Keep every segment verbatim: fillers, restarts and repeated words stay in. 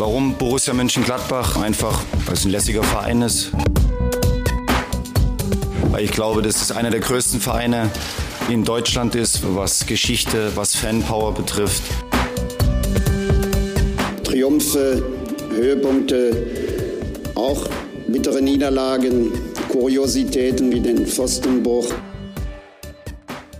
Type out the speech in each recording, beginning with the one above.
warum Borussia Mönchengladbach einfach, weil es ein lässiger Verein ist. Weil ich glaube, dass es einer der größten Vereine in Deutschland ist, was Geschichte, was Fanpower betrifft. Triumphe, Höhepunkte, auch bittere Niederlagen, Kuriositäten wie den Pfostenbruch.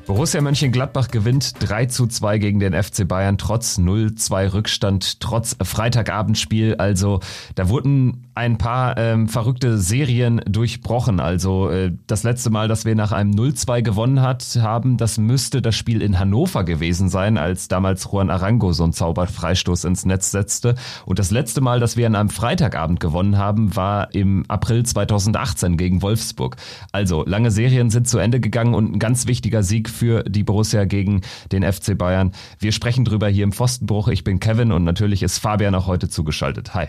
Borussia Mönchengladbach gewinnt drei zu zwei gegen den F C Bayern, trotz null zu zwei Rückstand, trotz Freitagabendspiel. Also da wurden ein paar ähm, verrückte Serien durchbrochen. Also äh, das letzte Mal, dass wir nach einem null zu zwei gewonnen hat, haben, das müsste das Spiel in Hannover gewesen sein, als damals Juan Arango so einen Zauberfreistoß ins Netz setzte. Und das letzte Mal, dass wir an einem Freitagabend gewonnen haben, war im April zweitausendachtzehn gegen Wolfsburg. Also lange Serien sind zu Ende gegangen und ein ganz wichtiger Sieg für für die Borussia gegen den F C Bayern. Wir sprechen drüber hier im Pfostenbruch. Ich bin Kevin und natürlich ist Fabian auch heute zugeschaltet. Hi.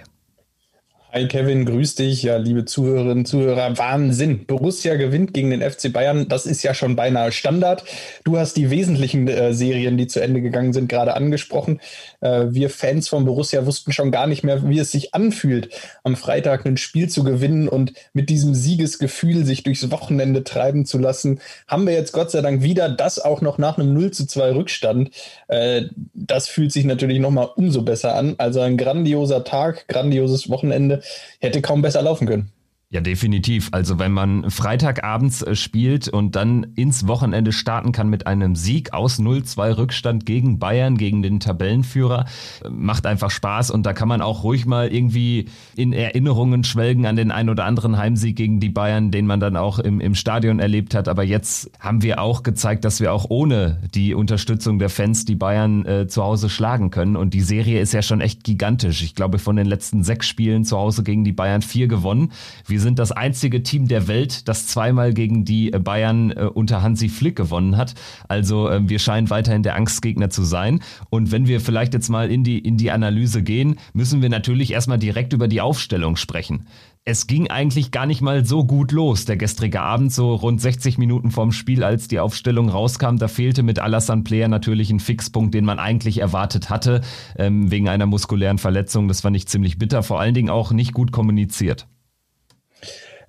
Hi Kevin, grüß dich. Ja, liebe Zuhörerinnen, Zuhörer, Wahnsinn. Borussia gewinnt gegen den F C Bayern. Das ist ja schon beinahe Standard. Du hast die wesentlichen äh, Serien, die zu Ende gegangen sind, gerade angesprochen. Äh, wir Fans von Borussia wussten schon gar nicht mehr, wie es sich anfühlt, am Freitag ein Spiel zu gewinnen und mit diesem Siegesgefühl sich durchs Wochenende treiben zu lassen. Haben wir jetzt Gott sei Dank wieder das auch noch nach einem null zu zwei Rückstand. Äh, das fühlt sich natürlich nochmal umso besser an. Also ein grandioser Tag, grandioses Wochenende. Hätte kaum besser laufen können. Ja, definitiv. Also wenn man Freitagabends spielt und dann ins Wochenende starten kann mit einem Sieg aus null zu zwei Rückstand gegen Bayern, gegen den Tabellenführer, macht einfach Spaß und da kann man auch ruhig mal irgendwie in Erinnerungen schwelgen an den ein oder anderen Heimsieg gegen die Bayern, den man dann auch im, im Stadion erlebt hat. Aber jetzt haben wir auch gezeigt, dass wir auch ohne die Unterstützung der Fans die Bayern äh, zu Hause schlagen können und die Serie ist ja schon echt gigantisch. Ich glaube, von den letzten sechs Spielen zu Hause gegen die Bayern vier gewonnen. Wir sind das einzige Team der Welt, das zweimal gegen die Bayern äh, unter Hansi Flick gewonnen hat. Also äh, wir scheinen weiterhin der Angstgegner zu sein. Und wenn wir vielleicht jetzt mal in die, in die Analyse gehen, müssen wir natürlich erstmal direkt über die Aufstellung sprechen. Es ging eigentlich gar nicht mal so gut los, der gestrige Abend, so rund sechzig Minuten vorm Spiel, als die Aufstellung rauskam. Da fehlte mit Alassane Pléa natürlich ein Fixpunkt, den man eigentlich erwartet hatte, ähm, wegen einer muskulären Verletzung. Das fand ich ziemlich bitter, vor allen Dingen auch nicht gut kommuniziert.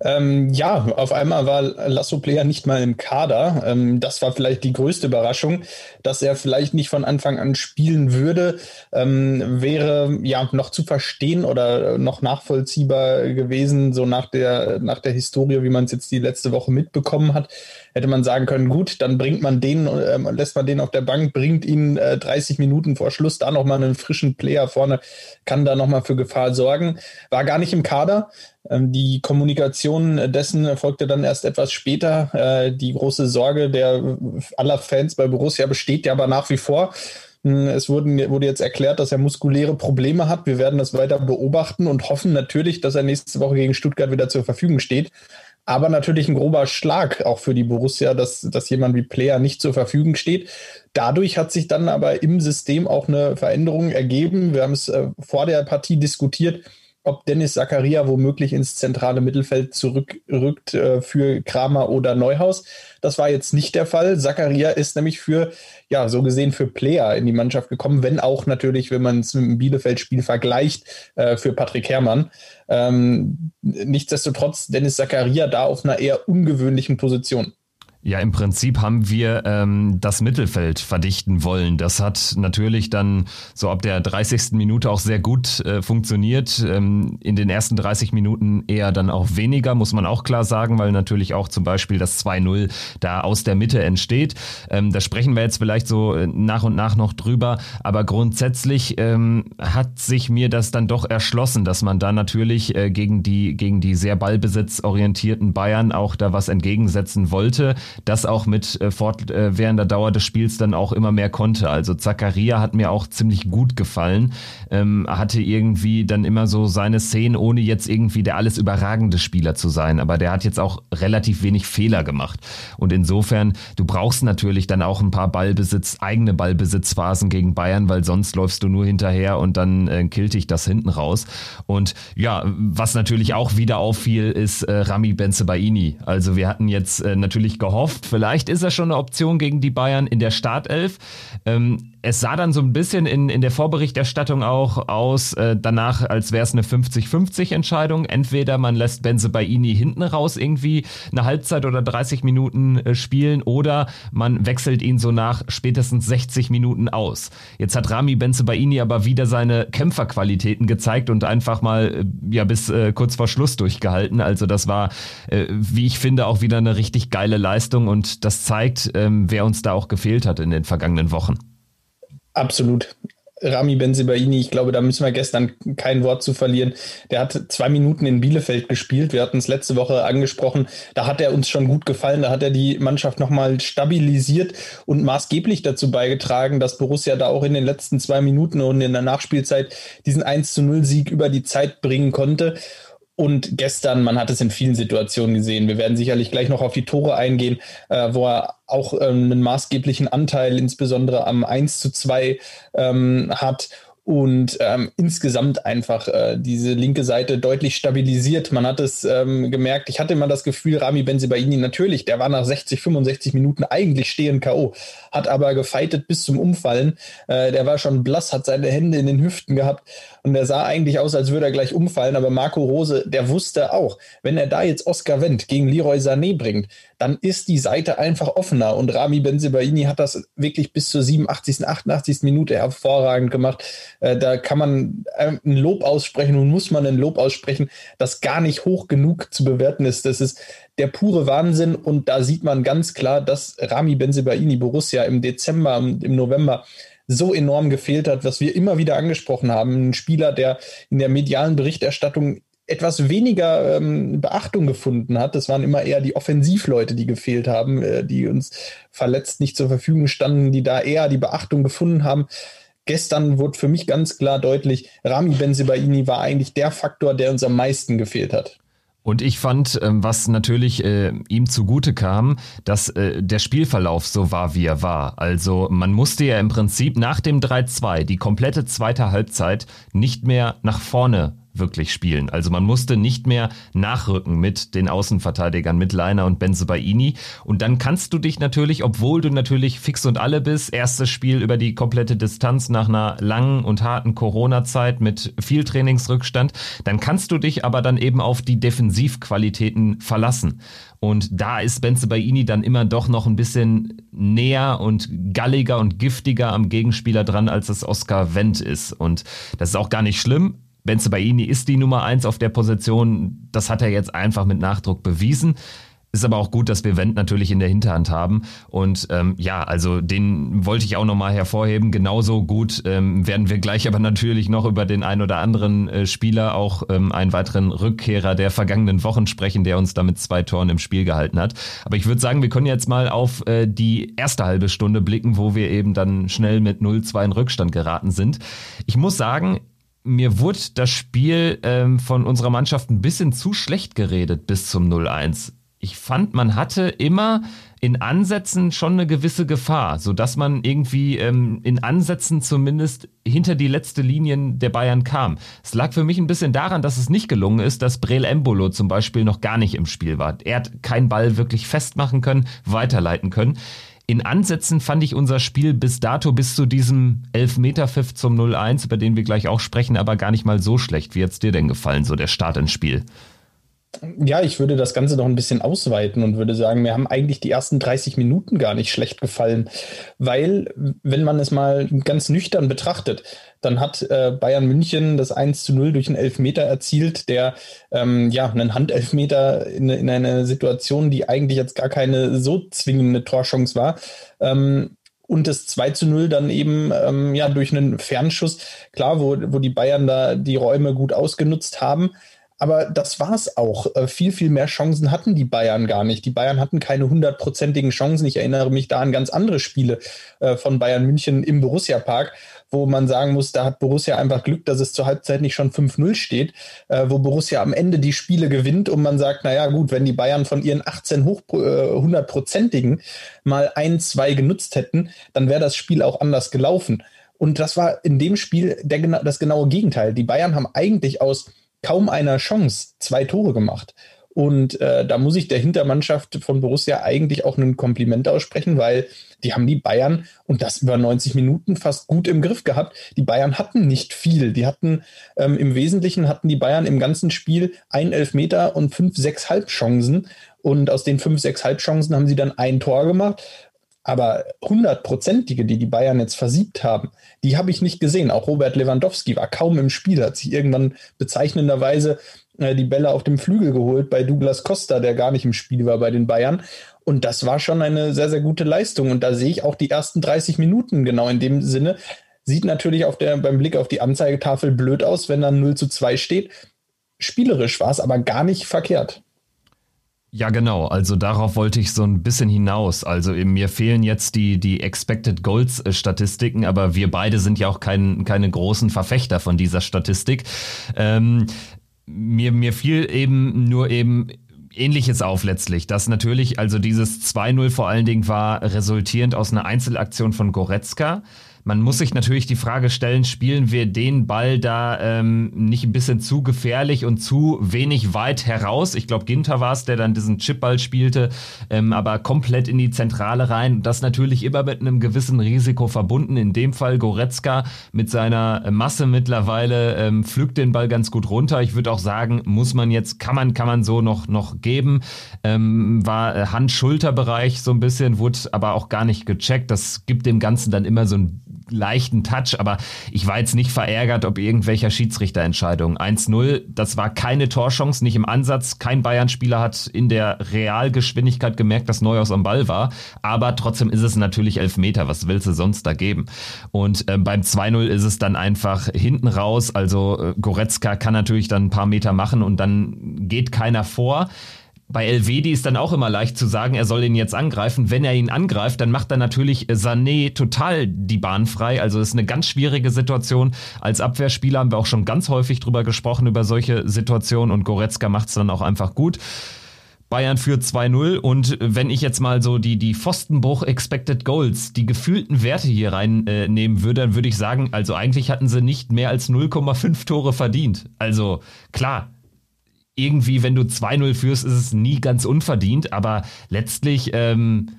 Ähm, ja, auf einmal war Lasso Player nicht mal im Kader. Ähm, das war vielleicht die größte Überraschung, dass er vielleicht nicht von Anfang an spielen würde. Ähm, wäre ja noch zu verstehen oder noch nachvollziehbar gewesen, so nach der, nach der Historie, wie man es jetzt die letzte Woche mitbekommen hat. Hätte man sagen können, gut, dann bringt man den, äh, lässt man den auf der Bank, bringt ihn äh, dreißig Minuten vor Schluss, da nochmal einen frischen Player vorne, kann da nochmal für Gefahr sorgen. War gar nicht im Kader. Die Kommunikation dessen erfolgte dann erst etwas später. Die große Sorge der aller Fans bei Borussia besteht ja aber nach wie vor. Es wurden, wurde jetzt erklärt, dass er muskuläre Probleme hat. Wir werden das weiter beobachten und hoffen natürlich, dass er nächste Woche gegen Stuttgart wieder zur Verfügung steht. Aber natürlich ein grober Schlag auch für die Borussia, dass, dass jemand wie Player nicht zur Verfügung steht. Dadurch hat sich dann aber im System auch eine Veränderung ergeben. Wir haben es vor der Partie diskutiert, ob Dennis Zakaria womöglich ins zentrale Mittelfeld zurückrückt äh, für Kramer oder Neuhaus. Das war jetzt nicht der Fall. Zakaria ist nämlich für, ja, so gesehen für Player in die Mannschaft gekommen, wenn auch natürlich, wenn man es mit dem Bielefeld-Spiel vergleicht, äh, für Patrick Herrmann. Ähm, nichtsdestotrotz Dennis Zakaria da auf einer eher ungewöhnlichen Position. Ja, im Prinzip haben wir ähm, das Mittelfeld verdichten wollen. Das hat natürlich dann so ab der dreißigsten Minute auch sehr gut äh, funktioniert. Ähm, in den ersten dreißig Minuten eher dann auch weniger, muss man auch klar sagen, weil natürlich auch zum Beispiel das zwei null da aus der Mitte entsteht. Ähm, da sprechen wir jetzt vielleicht so nach und nach noch drüber. Aber grundsätzlich ähm, hat sich mir das dann doch erschlossen, dass man da natürlich äh, gegen die, gegen die sehr ballbesitzorientierten Bayern auch da was entgegensetzen wollte. Das auch mit äh, fortwährender äh, Dauer des Spiels dann auch immer mehr konnte. Also Zakaria hat mir auch ziemlich gut gefallen. Ähm, hatte irgendwie dann immer so seine Szenen, ohne jetzt irgendwie der alles überragende Spieler zu sein. Aber der hat jetzt auch relativ wenig Fehler gemacht. Und insofern, du brauchst natürlich dann auch ein paar Ballbesitz, eigene Ballbesitzphasen gegen Bayern, weil sonst läufst du nur hinterher und dann äh, killt dich das hinten raus. Und ja, was natürlich auch wieder auffiel, ist äh, Ramy Bensebaini. Also wir hatten jetzt äh, natürlich gehofft, vielleicht ist er schon eine Option gegen die Bayern in der Startelf. Ähm, es sah dann so ein bisschen in, in der Vorberichterstattung auch aus, äh, danach, als wäre es eine fünfzig fünfzig Entscheidung. Entweder man lässt Bensebaini hinten raus irgendwie eine Halbzeit oder dreißig Minuten äh, spielen oder man wechselt ihn so nach spätestens sechzig Minuten aus. Jetzt hat Ramy Bensebaini aber wieder seine Kämpferqualitäten gezeigt und einfach mal ja bis äh, kurz vor Schluss durchgehalten. Also das war, äh, wie ich finde, auch wieder eine richtig geile Leistung und das zeigt, ähm, wer uns da auch gefehlt hat in den vergangenen Wochen. Absolut. Ramy Bensebaini, ich glaube, da müssen wir gestern kein Wort zu verlieren. Der hat zwei Minuten in Bielefeld gespielt. Wir hatten es letzte Woche angesprochen. Da hat er uns schon gut gefallen. Da hat er die Mannschaft nochmal stabilisiert und maßgeblich dazu beigetragen, dass Borussia da auch in den letzten zwei Minuten und in der Nachspielzeit diesen eins zu null Sieg über die Zeit bringen konnte. Und gestern, man hat es in vielen Situationen gesehen, wir werden sicherlich gleich noch auf die Tore eingehen, äh, wo er auch ähm, einen maßgeblichen Anteil insbesondere am eins zu zwei ähm, hat und ähm, insgesamt einfach äh, diese linke Seite deutlich stabilisiert. Man hat es ähm, gemerkt, ich hatte immer das Gefühl, Ramy Bensebaini, natürlich, der war nach sechzig, fünfundsechzig Minuten eigentlich stehen K O, hat aber gefeitet bis zum Umfallen. Äh, der war schon blass, hat seine Hände in den Hüften gehabt. Und der sah eigentlich aus, als würde er gleich umfallen. Aber Marco Rose, der wusste auch, wenn er da jetzt Oscar Wendt gegen Leroy Sané bringt, dann ist die Seite einfach offener. Und Ramy Bensebaini hat das wirklich bis zur siebenundachtzigsten, achtundachtzigsten Minute hervorragend gemacht. Äh, da kann man ein Lob aussprechen und muss man ein Lob aussprechen, das gar nicht hoch genug zu bewerten ist. Das ist der pure Wahnsinn. Und da sieht man ganz klar, dass Ramy Bensebaini Borussia im Dezember, im November so enorm gefehlt hat, was wir immer wieder angesprochen haben. Ein Spieler, der in der medialen Berichterstattung etwas weniger ähm, Beachtung gefunden hat. Das waren immer eher die Offensivleute, die gefehlt haben, äh, die uns verletzt nicht zur Verfügung standen, die da eher die Beachtung gefunden haben. Gestern wurde für mich ganz klar deutlich, Ramy Bensebaini war eigentlich der Faktor, der uns am meisten gefehlt hat. Und ich fand, was natürlich äh, ihm zugute kam, dass äh, der Spielverlauf so war, wie er war. Also man musste ja im Prinzip nach dem drei zwei die komplette zweite Halbzeit nicht mehr nach vorne wirklich spielen. Also man musste nicht mehr nachrücken mit den Außenverteidigern, mit Lainer und Bensebaini. Und dann kannst du dich natürlich, obwohl du natürlich fix und alle bist, erstes Spiel über die komplette Distanz nach einer langen und harten Corona-Zeit mit viel Trainingsrückstand, dann kannst du dich aber dann eben auf die Defensivqualitäten verlassen. Und da ist Bensebaini dann immer doch noch ein bisschen näher und galliger und giftiger am Gegenspieler dran, als es Oscar Wendt ist. Und das ist auch gar nicht schlimm. Bensebaini ist die Nummer eins auf der Position, das hat er jetzt einfach mit Nachdruck bewiesen. Ist aber auch gut, dass wir Wendt natürlich in der Hinterhand haben. Und ähm, ja, also den wollte ich auch nochmal hervorheben. Genauso gut ähm, werden wir gleich aber natürlich noch über den einen oder anderen äh, Spieler, auch ähm, einen weiteren Rückkehrer der vergangenen Wochen sprechen, der uns da mit zwei Toren im Spiel gehalten hat. Aber ich würde sagen, wir können jetzt mal auf äh, die erste halbe Stunde blicken, wo wir eben dann schnell mit null zwei in Rückstand geraten sind. Ich muss sagen, mir wurde das Spiel ähm, von unserer Mannschaft ein bisschen zu schlecht geredet bis zum null eins. Ich fand, man hatte immer in Ansätzen schon eine gewisse Gefahr, sodass man irgendwie ähm, in Ansätzen zumindest hinter die letzte Linie der Bayern kam. Es lag für mich ein bisschen daran, dass es nicht gelungen ist, dass Breel Embolo zum Beispiel noch gar nicht im Spiel war. Er hat keinen Ball wirklich festmachen können, weiterleiten können. In Ansätzen fand ich unser Spiel bis dato, bis zu diesem Elfmeterpfiff zum null eins, über den wir gleich auch sprechen, aber gar nicht mal so schlecht. Wie hat's dir denn gefallen, so der Start ins Spiel? Ja, ich würde das Ganze noch ein bisschen ausweiten und würde sagen, mir haben eigentlich die ersten dreißig Minuten gar nicht schlecht gefallen, weil, wenn man es mal ganz nüchtern betrachtet, dann hat äh, Bayern München das eins zu null durch einen Elfmeter erzielt, der ähm, ja einen Handelfmeter in, in einer Situation, die eigentlich jetzt gar keine so zwingende Torchance war, ähm, und das zwei zu null dann eben ähm, ja durch einen Fernschuss, klar, wo, wo die Bayern da die Räume gut ausgenutzt haben. Aber das war es auch. Viel, viel mehr Chancen hatten die Bayern gar nicht. Die Bayern hatten keine hundertprozentigen Chancen. Ich erinnere mich da an ganz andere Spiele von Bayern München im Borussia-Park, wo man sagen muss, da hat Borussia einfach Glück, dass es zur Halbzeit nicht schon fünf null steht, wo Borussia am Ende die Spiele gewinnt und man sagt, naja gut, wenn die Bayern von ihren achtzehn hoch, äh, hundertprozentigen mal ein, zwei genutzt hätten, dann wäre das Spiel auch anders gelaufen. Und das war in dem Spiel der, das genaue Gegenteil. Die Bayern haben eigentlich aus kaum einer Chance zwei Tore gemacht. Und äh, da muss ich der Hintermannschaft von Borussia eigentlich auch ein Kompliment aussprechen, weil die haben die Bayern und das über neunzig Minuten fast gut im Griff gehabt. Die Bayern hatten nicht viel. Die hatten ähm, im Wesentlichen hatten die Bayern im ganzen Spiel ein Elfmeter und fünf, sechs Halbchancen. Und aus den fünf, sechs Halbchancen haben sie dann ein Tor gemacht. Aber hundertprozentige, die die Bayern jetzt versiebt haben, die habe ich nicht gesehen. Auch Robert Lewandowski war kaum im Spiel, hat sich irgendwann bezeichnenderweise äh, die Bälle auf dem Flügel geholt bei Douglas Costa, der gar nicht im Spiel war bei den Bayern. Und das war schon eine sehr, sehr gute Leistung. Und da sehe ich auch die ersten dreißig Minuten genau in dem Sinne. Sieht natürlich auf der, beim Blick auf die Anzeigetafel blöd aus, wenn dann null zu zwei steht. Spielerisch war es aber gar nicht verkehrt. Ja, genau. Also darauf wollte ich so ein bisschen hinaus. Also mir fehlen jetzt die die Expected Goals Statistiken, aber wir beide sind ja auch kein, keine großen Verfechter von dieser Statistik. Ähm, mir, mir fiel eben nur eben Ähnliches auf letztlich, dass natürlich also dieses zwei null vor allen Dingen war resultierend aus einer Einzelaktion von Goretzka. Man muss sich natürlich die Frage stellen, spielen wir den Ball da ähm, nicht ein bisschen zu gefährlich und zu wenig weit heraus? Ich glaube, Ginter war es, der dann diesen Chipball spielte, ähm, aber komplett in die Zentrale rein. Das natürlich immer mit einem gewissen Risiko verbunden. In dem Fall Goretzka mit seiner Masse mittlerweile ähm, pflückt den Ball ganz gut runter. Ich würde auch sagen, muss man jetzt, kann man kann man so noch, noch geben. Ähm, war Hand-Schulter-Bereich so ein bisschen, wurde aber auch gar nicht gecheckt. Das gibt dem Ganzen dann immer so ein leichten Touch, aber ich war jetzt nicht verärgert, ob irgendwelcher Schiedsrichterentscheidung. eins null, das war keine Torchance, nicht im Ansatz. Kein Bayern-Spieler hat in der Realgeschwindigkeit gemerkt, dass Neuhaus am Ball war, aber trotzdem ist es natürlich Elfmeter. Was willst du sonst da geben? Und äh, beim zwei null ist es dann einfach hinten raus, also äh, Goretzka kann natürlich dann ein paar Meter machen und dann geht keiner vor. Bei Elvedi ist dann auch immer leicht zu sagen, er soll ihn jetzt angreifen. Wenn er ihn angreift, dann macht er natürlich Sané total die Bahn frei. Also das ist eine ganz schwierige Situation. Als Abwehrspieler haben wir auch schon ganz häufig drüber gesprochen, über solche Situationen. Und Goretzka macht es dann auch einfach gut. Bayern führt zwei null und wenn ich jetzt mal so die, die Pfostenbruch-Expected Goals, die gefühlten Werte hier reinnehmen äh, würde, dann würde ich sagen, also eigentlich hatten sie nicht mehr als null Komma fünf Tore verdient. Also klar, irgendwie, wenn du zwei null führst, ist es nie ganz unverdient, aber letztlich ähm,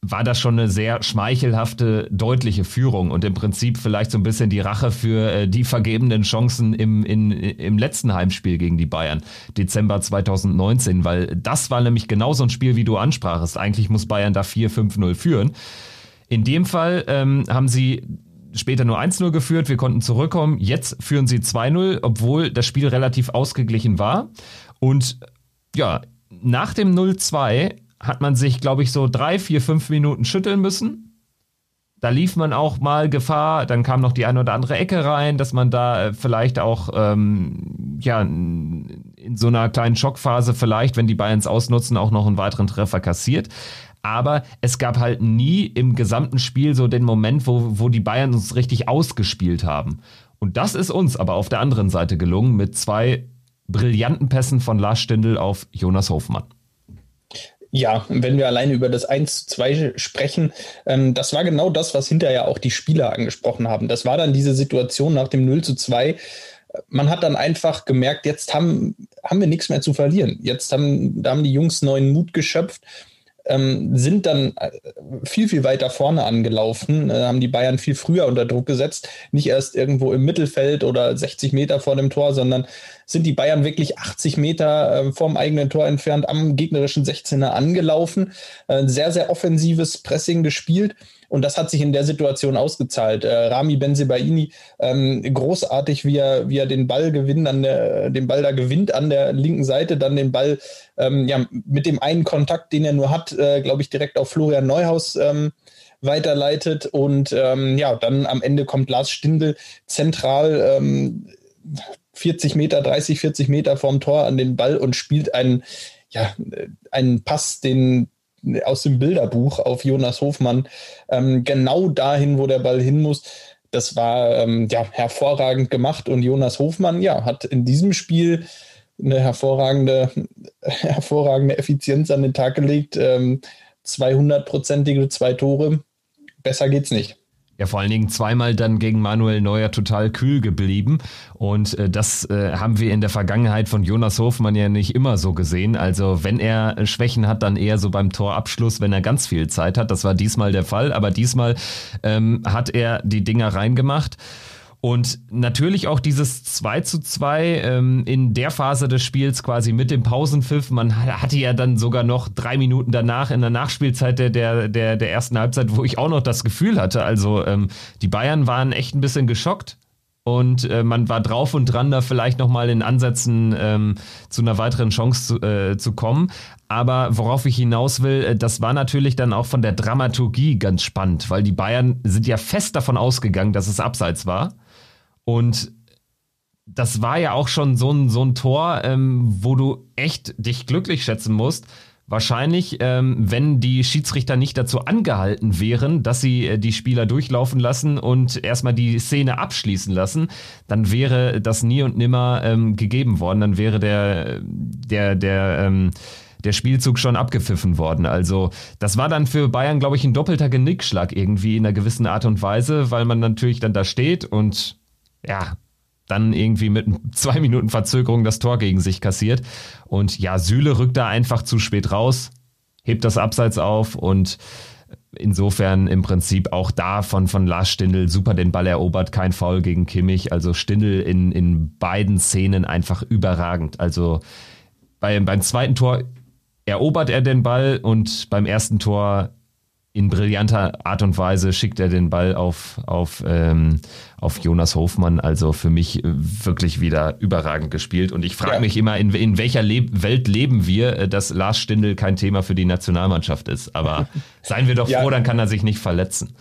war das schon eine sehr schmeichelhafte, deutliche Führung und im Prinzip vielleicht so ein bisschen die Rache für äh, die vergebenen Chancen im, in, im letzten Heimspiel gegen die Bayern, Dezember zweitausendneunzehn, weil das war nämlich genau so ein Spiel, wie du ansprachest. Eigentlich muss Bayern da vier fünf null führen. In dem Fall ähm, haben sie später nur eins null geführt, wir konnten zurückkommen, jetzt führen sie zwei null, obwohl das Spiel relativ ausgeglichen war. Und ja, nach dem null zwei hat man sich, glaube ich, so drei, vier, fünf Minuten schütteln müssen. Da lief man auch mal Gefahr, dann kam noch die eine oder andere Ecke rein, dass man da vielleicht auch ähm, ja in so einer kleinen Schockphase vielleicht, wenn die Bayern es ausnutzen, auch noch einen weiteren Treffer kassiert. Aber es gab halt nie im gesamten Spiel so den Moment, wo, wo die Bayern uns richtig ausgespielt haben. Und das ist uns aber auf der anderen Seite gelungen mit zwei brillanten Pässen von Lars Stindl auf Jonas Hofmann. Ja, wenn wir alleine über das eins zu zwei sprechen, ähm, das war genau das, was hinterher auch die Spieler angesprochen haben. Das war dann diese Situation nach dem null zu zwei. Man hat dann einfach gemerkt, jetzt haben, haben wir nichts mehr zu verlieren. Jetzt haben, da haben die Jungs neuen Mut geschöpft. Sind dann viel, viel weiter vorne angelaufen, haben die Bayern viel früher unter Druck gesetzt, nicht erst irgendwo im Mittelfeld oder sechzig Meter vor dem Tor, sondern sind die Bayern wirklich achtzig Meter vorm eigenen Tor entfernt am gegnerischen sechzehner angelaufen, sehr, sehr offensives Pressing gespielt. Und das hat sich in der Situation ausgezahlt. Äh, Ramy Bensebaini, ähm, großartig, wie er, wie er den Ball gewinnt, an der, den Ball da gewinnt an der linken Seite, dann den Ball ähm, ja, mit dem einen Kontakt, den er nur hat, äh, glaube ich, direkt auf Florian Neuhaus ähm, weiterleitet. Und ähm, ja, dann am Ende kommt Lars Stindl zentral ähm, vierzig Meter, dreißig, vierzig Meter vorm Tor an den Ball und spielt einen, ja, einen Pass, den aus dem Bilderbuch auf Jonas Hofmann, ähm, genau dahin, wo der Ball hin muss. Das war ähm, ja hervorragend gemacht und Jonas Hofmann ja, hat in diesem Spiel eine hervorragende, hervorragende Effizienz an den Tag gelegt. Ähm, zweihundertprozentige zwei Tore, besser geht's nicht. Ja, vor allen Dingen zweimal dann gegen Manuel Neuer total kühl geblieben. Und äh, das äh, haben wir in der Vergangenheit von Jonas Hofmann ja nicht immer so gesehen. Also wenn er Schwächen hat, dann eher so beim Torabschluss, wenn er ganz viel Zeit hat. Das war diesmal der Fall, aber diesmal ähm, hat er die Dinger reingemacht. Und natürlich auch dieses zwei zu zwei ähm, in der Phase des Spiels quasi mit dem Pausenpfiff. Man hatte ja dann sogar noch drei Minuten danach in der Nachspielzeit der der der, der ersten Halbzeit, wo ich auch noch das Gefühl hatte. Also ähm, die Bayern waren echt ein bisschen geschockt. Und äh, man war drauf und dran, da vielleicht nochmal in Ansätzen ähm, zu einer weiteren Chance zu, äh, zu kommen. Aber worauf ich hinaus will, äh, das war natürlich dann auch von der Dramaturgie ganz spannend, weil die Bayern sind ja fest davon ausgegangen, dass es abseits war. Und das war ja auch schon so ein, so ein Tor, ähm, wo du echt dich glücklich schätzen musst. Wahrscheinlich, ähm, wenn die Schiedsrichter nicht dazu angehalten wären, dass sie äh, die Spieler durchlaufen lassen und erstmal die Szene abschließen lassen, dann wäre das nie und nimmer ähm, gegeben worden. Dann wäre der, der, der, ähm, der Spielzug schon abgepfiffen worden. Also das war dann für Bayern, glaube ich, ein doppelter Genickschlag irgendwie in einer gewissen Art und Weise, weil man natürlich dann da steht und ja, dann irgendwie mit zwei Minuten Verzögerung das Tor gegen sich kassiert. Und ja, Süle rückt da einfach zu spät raus, hebt das Abseits auf und insofern im Prinzip auch da von, von Lars Stindl super den Ball erobert, kein Foul gegen Kimmich. Also Stindl in, in beiden Szenen einfach überragend. Also bei, beim zweiten Tor erobert er den Ball und beim ersten Tor in brillanter Art und Weise schickt er den Ball auf, auf, ähm, auf Jonas Hofmann. Also für mich wirklich wieder überragend gespielt. Und ich frage ja. mich immer, in, in welcher Le- Welt leben wir, dass Lars Stindl kein Thema für die Nationalmannschaft ist. Aber seien wir doch ja. froh, dann kann er sich nicht verletzen.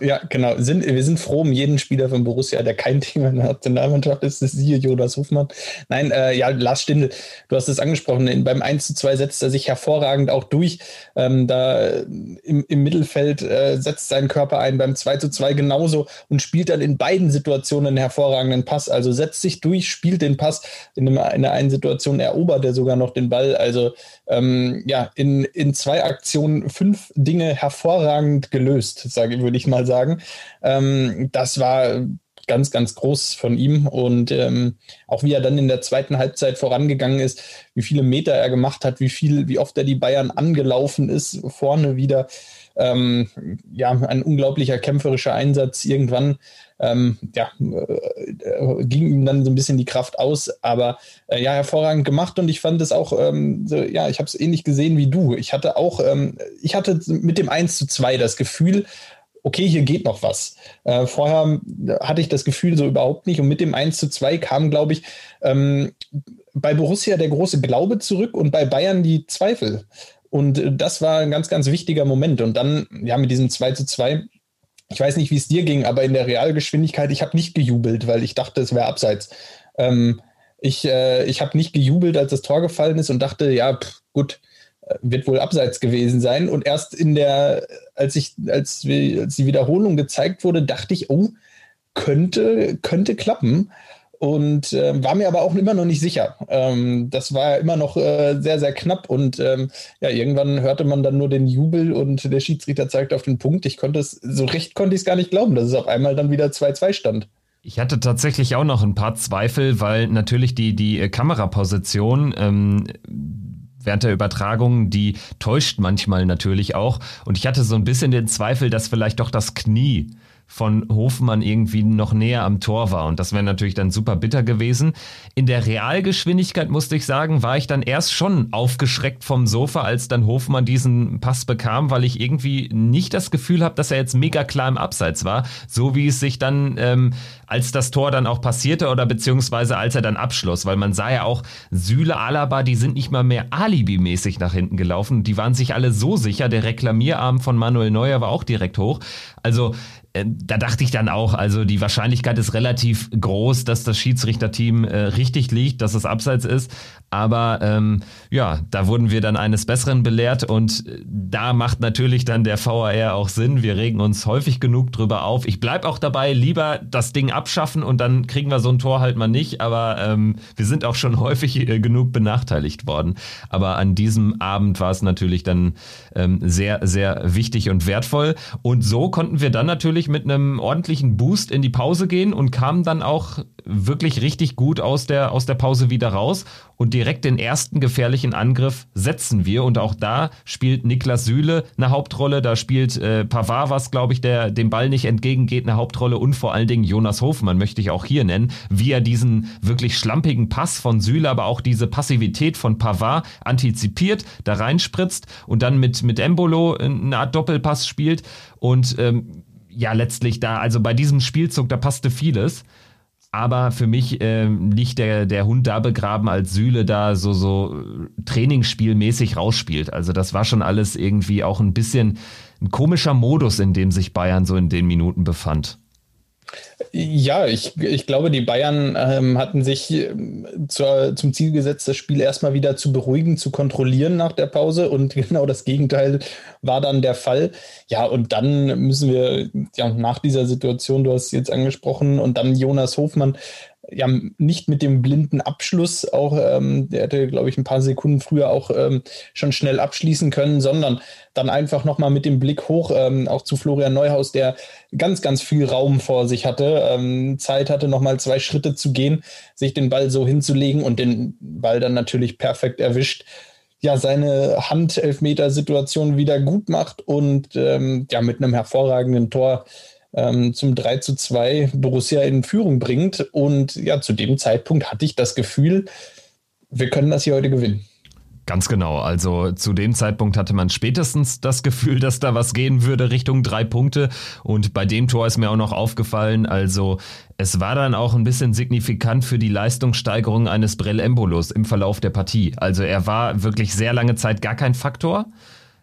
Ja, genau. Sind, wir sind froh um jeden Spieler von Borussia, der kein Thema in der Nationalmannschaft ist. Das ist hier Jonas Hofmann. Nein, äh, ja, Lars Stindl, du hast es angesprochen. In, beim eins zu zwei setzt er sich hervorragend auch durch. Ähm, da im, im Mittelfeld äh, setzt seinen Körper ein, beim zwei zu zwei genauso und spielt dann in beiden Situationen einen hervorragenden Pass. Also setzt sich durch, spielt den Pass. In, einem, in der einen Situation erobert er sogar noch den Ball. Also ähm, ja, in, in zwei Aktionen fünf Dinge hervorragend gelöst, sage, würde ich mal sagen. Ähm, das war ganz, ganz groß von ihm und ähm, auch wie er dann in der zweiten Halbzeit vorangegangen ist, wie viele Meter er gemacht hat, wie viel, wie oft er die Bayern angelaufen ist, vorne wieder. Ähm, ja, ein unglaublicher kämpferischer Einsatz. Irgendwann ähm, ja, äh, ging ihm dann so ein bisschen die Kraft aus, aber äh, ja, hervorragend gemacht und ich fand es auch, ähm, so, ja, ich habe es ähnlich gesehen wie du. Ich hatte auch, ähm, ich hatte mit dem eins zu zwei das Gefühl, okay, hier geht noch was. Äh, vorher hatte ich das Gefühl so überhaupt nicht und mit dem eins zu zwei kam, glaube ich, ähm, bei Borussia der große Glaube zurück und bei Bayern die Zweifel. Und das war ein ganz, ganz wichtiger Moment. Und dann, ja, mit diesem zwei zu zwei, ich weiß nicht, wie es dir ging, aber in der Realgeschwindigkeit, ich habe nicht gejubelt, weil ich dachte, es wäre abseits. Ähm, ich äh, ich habe nicht gejubelt, als das Tor gefallen ist und dachte, ja, pff, gut, wird wohl abseits gewesen sein. Und erst in der, als ich, als, als die Wiederholung gezeigt wurde, dachte ich, oh, könnte, könnte klappen. Und äh, war mir aber auch immer noch nicht sicher. Ähm, das war immer noch äh, sehr, sehr knapp. Und ähm, ja, irgendwann hörte man dann nur den Jubel und der Schiedsrichter zeigte auf den Punkt. Ich konnte es, so recht konnte ich es gar nicht glauben, dass es auf einmal dann wieder zwei zu zwei stand. Ich hatte tatsächlich auch noch ein paar Zweifel, weil natürlich die, die Kameraposition ähm, während der Übertragung, die täuscht manchmal natürlich auch. Und ich hatte so ein bisschen den Zweifel, dass vielleicht doch das Knie von Hofmann irgendwie noch näher am Tor war. Und das wäre natürlich dann super bitter gewesen. In der Realgeschwindigkeit, musste ich sagen, war ich dann erst schon aufgeschreckt vom Sofa, als dann Hofmann diesen Pass bekam, weil ich irgendwie nicht das Gefühl habe, dass er jetzt mega klar im Abseits war, so wie es sich dann, ähm, als das Tor dann auch passierte oder beziehungsweise als er dann abschloss. Weil man sah ja auch, Süle, Alaba, die sind nicht mal mehr alibimäßig nach hinten gelaufen. Die waren sich alle so sicher. Der Reklamierarm von Manuel Neuer war auch direkt hoch. Also da dachte ich dann auch, also die Wahrscheinlichkeit ist relativ groß, dass das Schiedsrichterteam äh, richtig liegt, dass es abseits ist. Aber ähm, ja, da wurden wir dann eines Besseren belehrt und da macht natürlich dann der V A R auch Sinn. Wir regen uns häufig genug drüber auf. Ich bleib auch dabei, lieber das Ding abschaffen und dann kriegen wir so ein Tor halt mal nicht. Aber ähm, wir sind auch schon häufig äh, genug benachteiligt worden. Aber an diesem Abend war es natürlich dann ähm, sehr, sehr wichtig und wertvoll. Und so konnten wir dann natürlich ich, mit einem ordentlichen Boost in die Pause gehen und kamen dann auch wirklich richtig gut aus der, aus der Pause wieder raus. Und direkt den ersten gefährlichen Angriff setzen wir. Und auch da spielt Niklas Süle eine Hauptrolle. Da spielt äh, Pavard, was, glaube ich, der dem Ball nicht entgegengeht, eine Hauptrolle. Und vor allen Dingen Jonas Hofmann möchte ich auch hier nennen, wie er diesen wirklich schlampigen Pass von Süle, aber auch diese Passivität von Pavard antizipiert, da reinspritzt und dann mit, mit Embolo eine Art Doppelpass spielt. Und ähm, ja, letztlich da, also bei diesem Spielzug, da passte vieles. Aber für mich äh, liegt der, der Hund da begraben, als Süle da so, so trainingsspielmäßig rausspielt. Also das war schon alles irgendwie auch ein bisschen ein komischer Modus, in dem sich Bayern so in den Minuten befand. Ja, ich, ich glaube, die Bayern ähm, hatten sich zur, zum Ziel gesetzt, das Spiel erstmal wieder zu beruhigen, zu kontrollieren nach der Pause, und genau das Gegenteil war dann der Fall. Ja, und dann müssen wir ja nach dieser Situation, du hast es jetzt angesprochen, und dann Jonas Hofmann, ja, nicht mit dem blinden Abschluss, auch ähm, der hätte, glaube ich, ein paar Sekunden früher auch ähm, schon schnell abschließen können, sondern dann einfach nochmal mit dem Blick hoch, ähm, auch zu Florian Neuhaus, der ganz, ganz viel Raum vor sich hatte, ähm, Zeit hatte, nochmal zwei Schritte zu gehen, sich den Ball so hinzulegen und den Ball dann natürlich perfekt erwischt. Ja, seine Hand-Elfmeter-Situation wieder gut macht und ähm, ja, mit einem hervorragenden Tor zum drei zu zwei Borussia in Führung bringt. Und ja, zu dem Zeitpunkt hatte ich das Gefühl, wir können das hier heute gewinnen. Ganz genau. Also zu dem Zeitpunkt hatte man spätestens das Gefühl, dass da was gehen würde Richtung drei Punkte. Und bei dem Tor ist mir auch noch aufgefallen, also es war dann auch ein bisschen signifikant für die Leistungssteigerung eines Breel Embolos im Verlauf der Partie. Also er war wirklich sehr lange Zeit gar kein Faktor,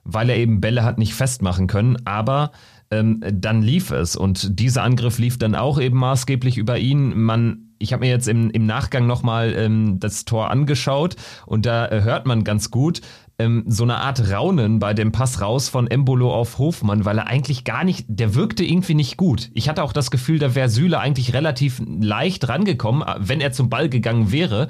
weil er eben Bälle hat nicht festmachen können, aber ähm, dann lief es, und dieser Angriff lief dann auch eben maßgeblich über ihn. Man, ich habe mir jetzt im, im Nachgang nochmal ähm, das Tor angeschaut, und da äh, hört man ganz gut ähm, so eine Art Raunen bei dem Pass raus von Embolo auf Hofmann, weil er eigentlich gar nicht, der wirkte irgendwie nicht gut. Ich hatte auch das Gefühl, da wäre Süle eigentlich relativ leicht rangekommen, wenn er zum Ball gegangen wäre.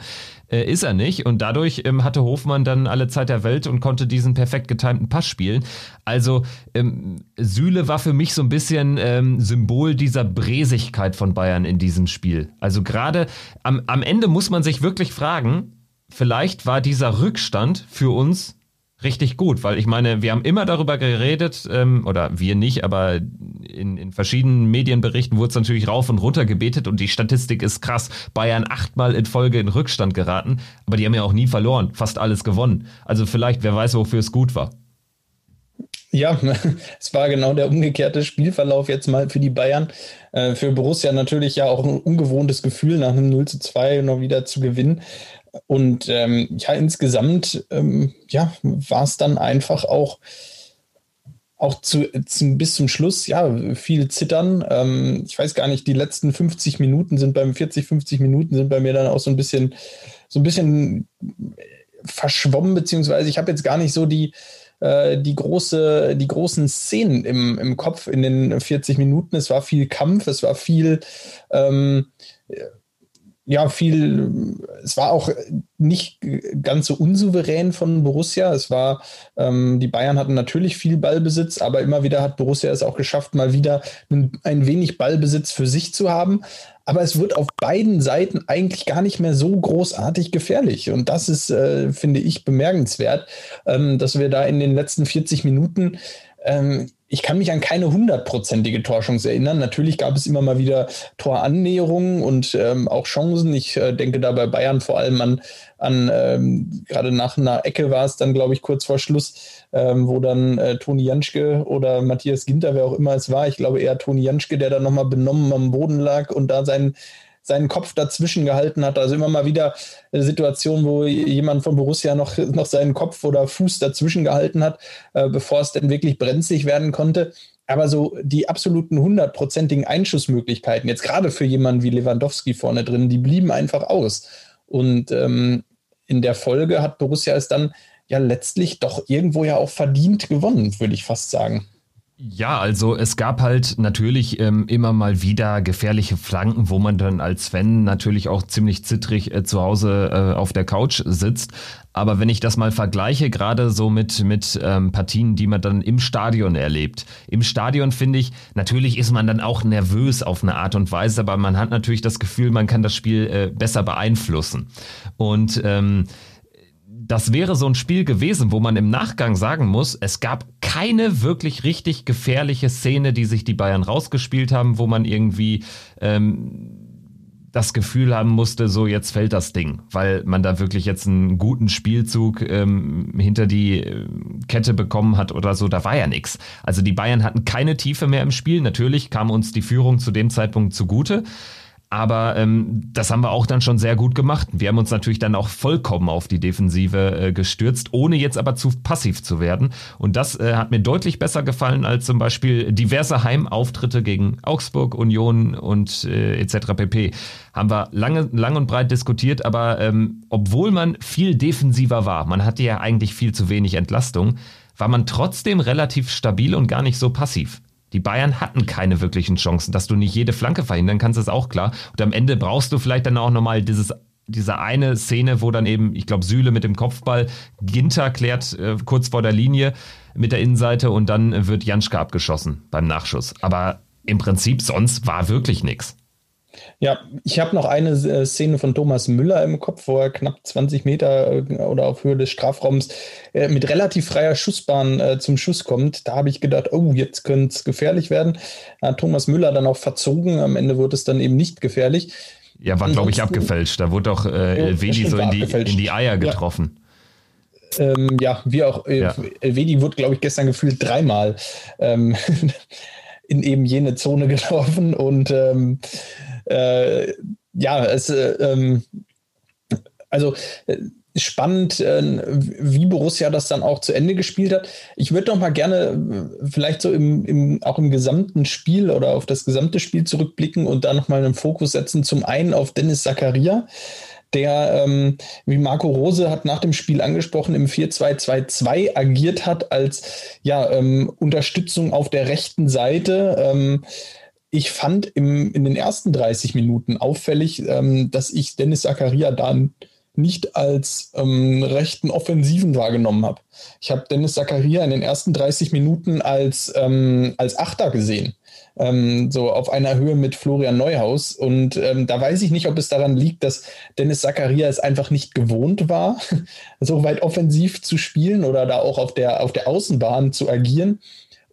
Ist er nicht, und dadurch ähm, hatte Hofmann dann alle Zeit der Welt und konnte diesen perfekt getimten Pass spielen. Also ähm, Süle war für mich so ein bisschen ähm, Symbol dieser Bresigkeit von Bayern in diesem Spiel. Also gerade am, am Ende muss man sich wirklich fragen, vielleicht war dieser Rückstand für uns richtig gut, weil ich meine, wir haben immer darüber geredet, ähm, oder wir nicht, aber in, in verschiedenen Medienberichten wurde es natürlich rauf und runter gebetet, und die Statistik ist krass. Bayern achtmal in Folge in Rückstand geraten, aber die haben ja auch nie verloren, fast alles gewonnen. Also vielleicht, wer weiß, wofür es gut war. Ja, es war genau der umgekehrte Spielverlauf jetzt mal für die Bayern. Äh, für Borussia natürlich ja auch ein ungewohntes Gefühl, nach einem null zu zwei noch wieder zu gewinnen. Und ähm, ja, insgesamt ähm, ja, war es dann einfach auch, auch zu, zu, bis zum Schluss ja viel Zittern. Ähm, ich weiß gar nicht, die letzten fünfzig Minuten sind beim vierzig, fünfzig Minuten sind bei mir dann auch so ein bisschen, so ein bisschen verschwommen, beziehungsweise ich habe jetzt gar nicht so die, äh, die, große, die großen Szenen im, im Kopf in den vierzig Minuten. Es war viel Kampf, es war viel... Ähm, Ja, viel, es war auch nicht ganz so unsouverän von Borussia. Es war, ähm, die Bayern hatten natürlich viel Ballbesitz, aber immer wieder hat Borussia es auch geschafft, mal wieder ein, ein wenig Ballbesitz für sich zu haben. Aber es wird auf beiden Seiten eigentlich gar nicht mehr so großartig gefährlich. Und das ist, äh, finde ich, bemerkenswert, ähm, dass wir da in den letzten vierzig Minuten, ähm, ich kann mich an keine hundertprozentige Torchance erinnern. Natürlich gab es immer mal wieder Torannäherungen und ähm, auch Chancen. Ich äh, denke da bei Bayern vor allem an, an ähm, gerade nach einer Ecke war es dann, glaube ich, kurz vor Schluss, ähm, wo dann äh, Tony Jantschke oder Matthias Ginter, wer auch immer es war, ich glaube eher Tony Jantschke, der dann nochmal benommen am Boden lag und da seinen, seinen Kopf dazwischen gehalten hat. Also immer mal wieder Situationen, wo jemand von Borussia noch, noch seinen Kopf oder Fuß dazwischen gehalten hat, äh, bevor es dann wirklich brenzlig werden konnte. Aber so die absoluten hundertprozentigen Einschussmöglichkeiten, jetzt gerade für jemanden wie Lewandowski vorne drin, die blieben einfach aus. Und ähm, in der Folge hat Borussia es dann ja letztlich doch irgendwo ja auch verdient gewonnen, würde ich fast sagen. Ja, also es gab halt natürlich ähm, immer mal wieder gefährliche Flanken, wo man dann als Fan natürlich auch ziemlich zittrig äh, zu Hause äh, auf der Couch sitzt. Aber wenn ich das mal vergleiche, gerade so mit mit ähm, Partien, die man dann im Stadion erlebt. Im Stadion finde ich, natürlich ist man dann auch nervös auf eine Art und Weise, aber man hat natürlich das Gefühl, man kann das Spiel äh, besser beeinflussen. Und ähm, das wäre so ein Spiel gewesen, wo man im Nachgang sagen muss, es gab keine wirklich richtig gefährliche Szene, die sich die Bayern rausgespielt haben, wo man irgendwie ähm, das Gefühl haben musste, so jetzt fällt das Ding, weil man da wirklich jetzt einen guten Spielzug ähm, hinter die äh, Kette bekommen hat oder so, da war ja nichts. Also die Bayern hatten keine Tiefe mehr im Spiel, natürlich kam uns die Führung zu dem Zeitpunkt zugute. Aber ähm, das haben wir auch dann schon sehr gut gemacht. Wir haben uns natürlich dann auch vollkommen auf die Defensive äh, gestürzt, ohne jetzt aber zu passiv zu werden. Und das äh, hat mir deutlich besser gefallen als zum Beispiel diverse Heimauftritte gegen Augsburg, Union und äh, et cetera pp. Haben wir lange, lang und breit diskutiert, aber ähm, obwohl man viel defensiver war, man hatte ja eigentlich viel zu wenig Entlastung, war man trotzdem relativ stabil und gar nicht so passiv. Die Bayern hatten keine wirklichen Chancen. Dass du nicht jede Flanke verhindern kannst, ist auch klar. Und am Ende brauchst du vielleicht dann auch nochmal dieses, diese eine Szene, wo dann eben, ich glaube, Süle mit dem Kopfball, Ginter klärt äh, kurz vor der Linie mit der Innenseite und dann wird Jantschke abgeschossen beim Nachschuss. Aber im Prinzip sonst war wirklich nichts. Ja, ich habe noch eine äh, Szene von Thomas Müller im Kopf, wo er knapp zwanzig Meter äh, oder auf Höhe des Strafraums äh, mit relativ freier Schussbahn äh, zum Schuss kommt. Da habe ich gedacht, oh, jetzt könnte es gefährlich werden. Da hat Thomas Müller dann auch verzogen. Am Ende wurde es dann eben nicht gefährlich. Ja, war, glaube ich, abgefälscht. Da wurde doch äh, Elvedi so in die, in die Eier getroffen. Ja. Ähm, ja, wie auch. Äh, ja. Elvedi wurde, glaube ich, gestern gefühlt dreimal ähm, in eben jene Zone getroffen und ähm, äh, ja, es äh, ähm, also äh, spannend, äh, wie Borussia das dann auch zu Ende gespielt hat. Ich würde noch mal gerne äh, vielleicht so im, im auch im gesamten Spiel oder auf das gesamte Spiel zurückblicken und da noch mal einen Fokus setzen, zum einen auf Dennis Zakaria, der, ähm, wie Marco Rose hat nach dem Spiel angesprochen, im vier zwei zwei zwei agiert hat als ja, ähm, Unterstützung auf der rechten Seite. Ähm, ich fand im, in den ersten dreißig Minuten auffällig, ähm, dass ich Dennis Zakaria da nicht als ähm, rechten Offensiven wahrgenommen habe. Ich habe Dennis Zakaria in den ersten dreißig Minuten als, ähm, als Achter gesehen. Ähm, so auf einer Höhe mit Florian Neuhaus und ähm, da weiß ich nicht, ob es daran liegt, dass Dennis Zakaria es einfach nicht gewohnt war, so weit offensiv zu spielen oder da auch auf der, auf der Außenbahn zu agieren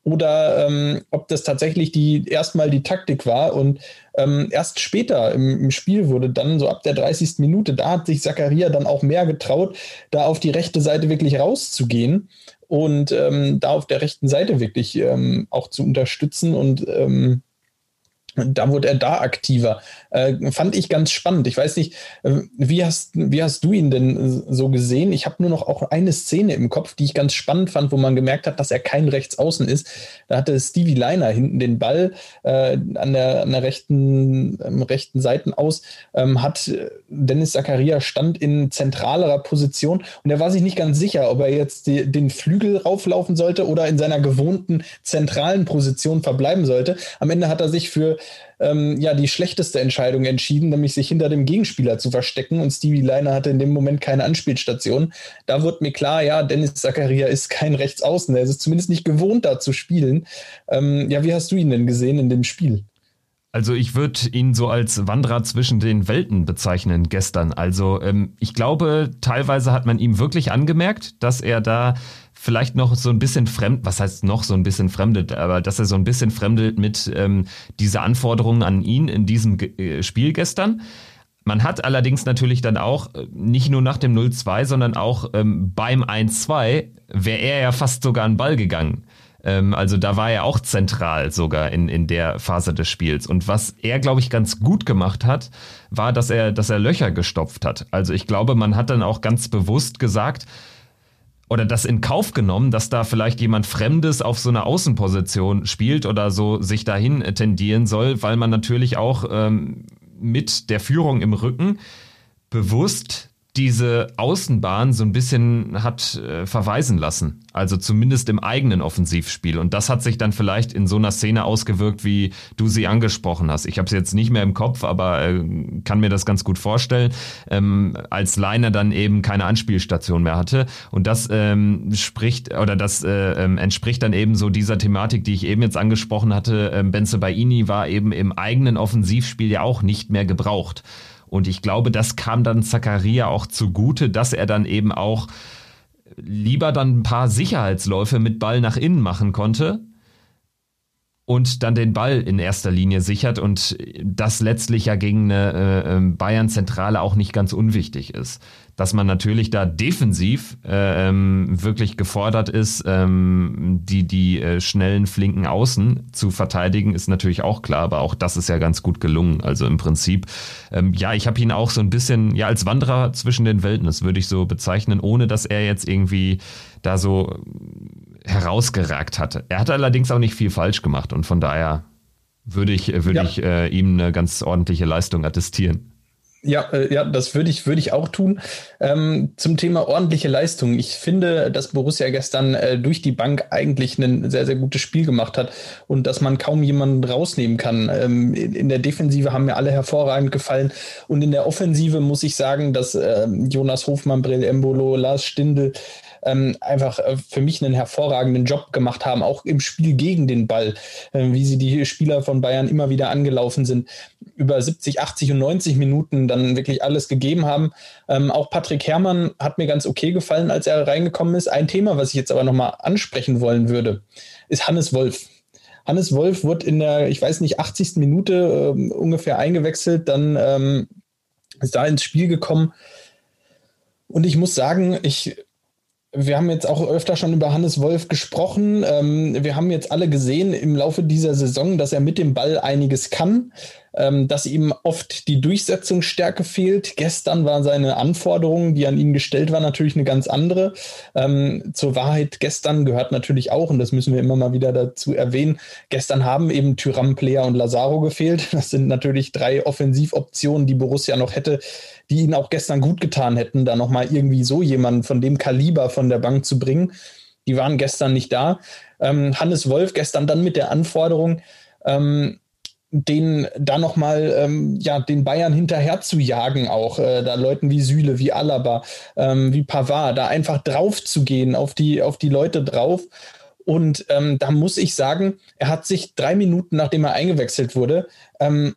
oder ähm, ob das tatsächlich die erstmal die Taktik war und ähm, erst später im, im Spiel wurde dann so ab der dreißigsten Minute, da hat sich Zakaria dann auch mehr getraut, da auf die rechte Seite wirklich rauszugehen und ähm, da auf der rechten Seite wirklich ähm, auch zu unterstützen und ähm, da wurde er da aktiver. Äh, fand ich ganz spannend. Ich weiß nicht, äh, wie hast, wie hast du ihn denn so gesehen? Ich habe nur noch auch eine Szene im Kopf, die ich ganz spannend fand, wo man gemerkt hat, dass er kein Rechtsaußen ist. Da hatte Stevie Lainer hinten den Ball äh, an der, an der rechten, ähm, rechten Seiten aus, ähm, hat Dennis Zakaria stand in zentralerer Position und er war sich nicht ganz sicher, ob er jetzt die, den Flügel rauflaufen sollte oder in seiner gewohnten zentralen Position verbleiben sollte. Am Ende hat er sich für Ähm, ja, die schlechteste Entscheidung entschieden, nämlich sich hinter dem Gegenspieler zu verstecken und Stevie Lainer hatte in dem Moment keine Anspielstation. Da wurde mir klar, ja, Dennis Zakaria ist kein Rechtsaußen, er ist zumindest nicht gewohnt, da zu spielen. Ähm, ja, wie hast du ihn denn gesehen in dem Spiel? Also ich würde ihn so als Wanderer zwischen den Welten bezeichnen gestern. Also ähm, ich glaube, teilweise hat man ihm wirklich angemerkt, dass er da vielleicht noch so ein bisschen fremd, was heißt noch so ein bisschen fremdet, aber dass er so ein bisschen fremdelt mit ähm, dieser Anforderung an ihn in diesem Ge- Spiel gestern. Man hat allerdings natürlich dann auch, nicht nur nach dem null zwei, sondern auch ähm, beim eins zwei, wäre er ja fast sogar an den Ball gegangen. Ähm, also da war er auch zentral sogar in, in der Phase des Spiels. Und was er, glaube ich, ganz gut gemacht hat, war, dass er, dass er Löcher gestopft hat. Also ich glaube, man hat dann auch ganz bewusst gesagt, oder das in Kauf genommen, dass da vielleicht jemand Fremdes auf so einer Außenposition spielt oder so sich dahin tendieren soll, weil man natürlich auch ähm, mit der Führung im Rücken bewusst diese Außenbahn so ein bisschen hat äh, verweisen lassen. Also zumindest im eigenen Offensivspiel. Und das hat sich dann vielleicht in so einer Szene ausgewirkt, wie du sie angesprochen hast. Ich habe es jetzt nicht mehr im Kopf, aber äh, kann mir das ganz gut vorstellen, ähm, als Lainer dann eben keine Anspielstation mehr hatte. Und das ähm, spricht oder das äh, entspricht dann eben so dieser Thematik, die ich eben jetzt angesprochen hatte. Ähm, Bensebaini war eben im eigenen Offensivspiel ja auch nicht mehr gebraucht. Und ich glaube, das kam dann Zakaria auch zugute, dass er dann eben auch lieber dann ein paar Sicherheitsläufe mit Ball nach innen machen konnte und dann den Ball in erster Linie sichert und das letztlich ja gegen eine äh, Bayern-Zentrale auch nicht ganz unwichtig ist. Dass man natürlich da defensiv äh, wirklich gefordert ist, ähm, die, die äh, schnellen, flinken Außen zu verteidigen, ist natürlich auch klar, aber auch das ist ja ganz gut gelungen. Also im Prinzip, ähm, ja, ich habe ihn auch so ein bisschen, ja, als Wanderer zwischen den Welten, das würde ich so bezeichnen, ohne dass er jetzt irgendwie da so herausgeragt hatte. Er hat allerdings auch nicht viel falsch gemacht und von daher würde ich, würde ja. ich äh, ihm eine ganz ordentliche Leistung attestieren. Ja, äh, ja, das würde ich, würde ich auch tun. Ähm, zum Thema ordentliche Leistung. Ich finde, dass Borussia gestern äh, durch die Bank eigentlich ein sehr, sehr gutes Spiel gemacht hat und dass man kaum jemanden rausnehmen kann. Ähm, in der Defensive haben mir alle hervorragend gefallen und in der Offensive muss ich sagen, dass äh, Jonas Hofmann, Breel Embolo, Lars Stindl Ähm, einfach äh, für mich einen hervorragenden Job gemacht haben, auch im Spiel gegen den Ball, äh, wie sie die Spieler von Bayern immer wieder angelaufen sind, über siebzig, achtzig und neunzig Minuten dann wirklich alles gegeben haben. Ähm, auch Patrick Herrmann hat mir ganz okay gefallen, als er reingekommen ist. Ein Thema, was ich jetzt aber nochmal ansprechen wollen würde, ist Hannes Wolf. Hannes Wolf wurde in der, ich weiß nicht, achtzigsten Minute äh, ungefähr eingewechselt, dann ähm, ist da ins Spiel gekommen und ich muss sagen, ich Wir haben jetzt auch öfter schon über Hannes Wolf gesprochen. Ähm, wir haben jetzt alle gesehen im Laufe dieser Saison, dass er mit dem Ball einiges kann, ähm, dass ihm oft die Durchsetzungsstärke fehlt. Gestern waren seine Anforderungen, die an ihn gestellt waren, natürlich eine ganz andere. Ähm, zur Wahrheit gestern gehört natürlich auch, und das müssen wir immer mal wieder dazu erwähnen, gestern haben eben Thuram, Plea und Lazaro gefehlt. Das sind natürlich drei Offensivoptionen, die Borussia noch hätte, die ihnen auch gestern gut getan hätten, da nochmal irgendwie so jemanden von dem Kaliber von der Bank zu bringen. Die waren gestern nicht da. Ähm, Hannes Wolf gestern dann mit der Anforderung, ähm, den da nochmal ähm, ja, den Bayern hinterher zu jagen auch, äh, da Leuten wie Süle, wie Alaba, ähm, wie Pavard, da einfach drauf zu gehen, auf die, auf die Leute drauf. Und ähm, da muss ich sagen, er hat sich drei Minuten, nachdem er eingewechselt wurde, ähm,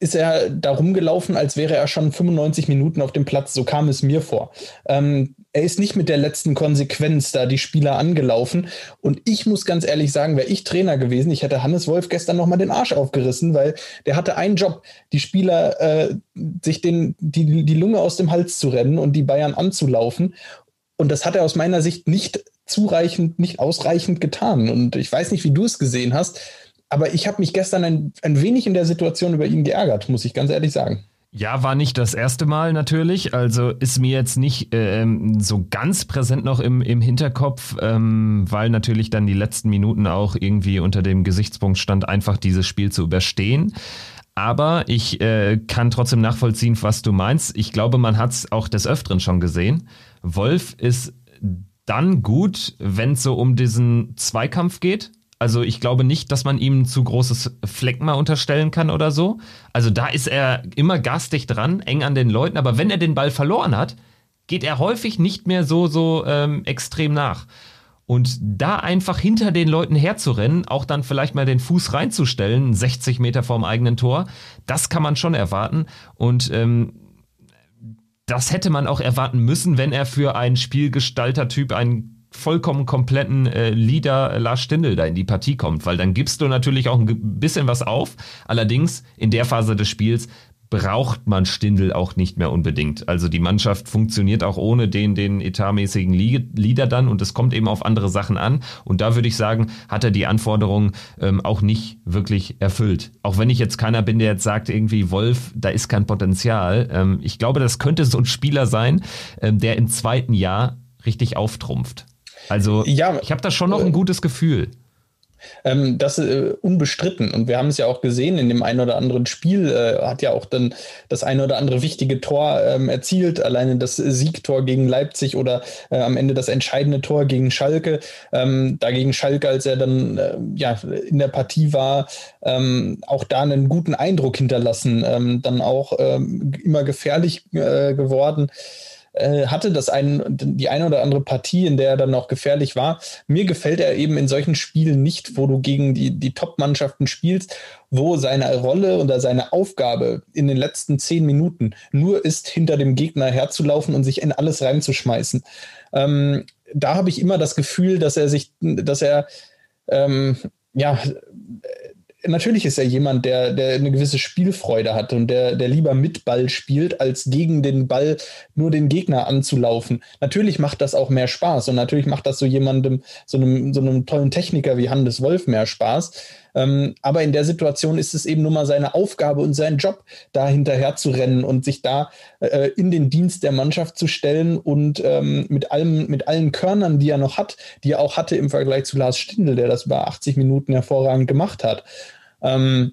ist er da rumgelaufen, als wäre er schon fünfundneunzig Minuten auf dem Platz. So kam es mir vor. Ähm, er ist nicht mit der letzten Konsequenz da die Spieler angelaufen. Und ich muss ganz ehrlich sagen, wäre ich Trainer gewesen, ich hätte Hannes Wolf gestern nochmal den Arsch aufgerissen, weil der hatte einen Job, die Spieler äh, sich den, die, die Lunge aus dem Hals zu rennen und die Bayern anzulaufen. Und das hat er aus meiner Sicht nicht zureichend, nicht ausreichend getan. Und ich weiß nicht, wie du es gesehen hast, aber ich habe mich gestern ein, ein wenig in der Situation über ihn geärgert, muss ich ganz ehrlich sagen. Ja, war nicht das erste Mal natürlich. Also ist mir jetzt nicht ähm, so ganz präsent noch im, im Hinterkopf, ähm, weil natürlich dann die letzten Minuten auch irgendwie unter dem Gesichtspunkt stand, einfach dieses Spiel zu überstehen. Aber ich äh, kann trotzdem nachvollziehen, was du meinst. Ich glaube, man hat es auch des Öfteren schon gesehen. Wolf ist dann gut, wenn es so um diesen Zweikampf geht. Also ich glaube nicht, dass man ihm ein zu großes Fleckma unterstellen kann oder so. Also da ist er immer garstig dran, eng an den Leuten. Aber wenn er den Ball verloren hat, geht er häufig nicht mehr so, so ähm, extrem nach. Und da einfach hinter den Leuten herzurennen, auch dann vielleicht mal den Fuß reinzustellen, sechzig Meter vorm eigenen Tor, das kann man schon erwarten. Und ähm, das hätte man auch erwarten müssen, wenn er für einen Spielgestalter-Typ einen vollkommen kompletten äh, Leader Lars Stindl da in die Partie kommt, weil dann gibst du natürlich auch ein bisschen was auf. Allerdings in der Phase des Spiels braucht man Stindl auch nicht mehr unbedingt. Also die Mannschaft funktioniert auch ohne den, den etatmäßigen Leader dann und es kommt eben auf andere Sachen an. Und da würde ich sagen, hat er die Anforderungen ähm, auch nicht wirklich erfüllt. Auch wenn ich jetzt keiner bin, der jetzt sagt, irgendwie Wolf, da ist kein Potenzial. Ähm, ich glaube, das könnte so ein Spieler sein, ähm, der im zweiten Jahr richtig auftrumpft. Also ja, ich habe da schon noch ein gutes Gefühl. Ähm, das äh, unbestritten. Und wir haben es ja auch gesehen in dem einen oder anderen Spiel, äh, hat ja auch dann das eine oder andere wichtige Tor ähm, erzielt. Alleine das Siegtor gegen Leipzig oder äh, am Ende das entscheidende Tor gegen Schalke. Ähm, dagegen Schalke, als er dann äh, ja, in der Partie war, ähm, auch da einen guten Eindruck hinterlassen. Ähm, dann auch ähm, immer gefährlich äh, geworden. Hatte das ein, die eine oder andere Partie, in der er dann auch gefährlich war. Mir gefällt er eben in solchen Spielen nicht, wo du gegen die, die Top-Mannschaften spielst, wo seine Rolle oder seine Aufgabe in den letzten zehn Minuten nur ist, hinter dem Gegner herzulaufen und sich in alles reinzuschmeißen. Ähm, da habe ich immer das Gefühl, dass er sich, dass er, ähm, ja, natürlich ist er jemand, der, der eine gewisse Spielfreude hat und der, der lieber mit Ball spielt, als gegen den Ball nur den Gegner anzulaufen. Natürlich macht das auch mehr Spaß und natürlich macht das so jemandem, so einem, so einem tollen Techniker wie Hannes Wolf mehr Spaß. Ähm, aber in der Situation ist es eben nur mal seine Aufgabe und sein Job, da hinterher zu rennen und sich da äh, in den Dienst der Mannschaft zu stellen und ähm, mit allem, mit allen Körnern, die er noch hat, die er auch hatte im Vergleich zu Lars Stindl, der das über achtzig Minuten hervorragend gemacht hat, ähm,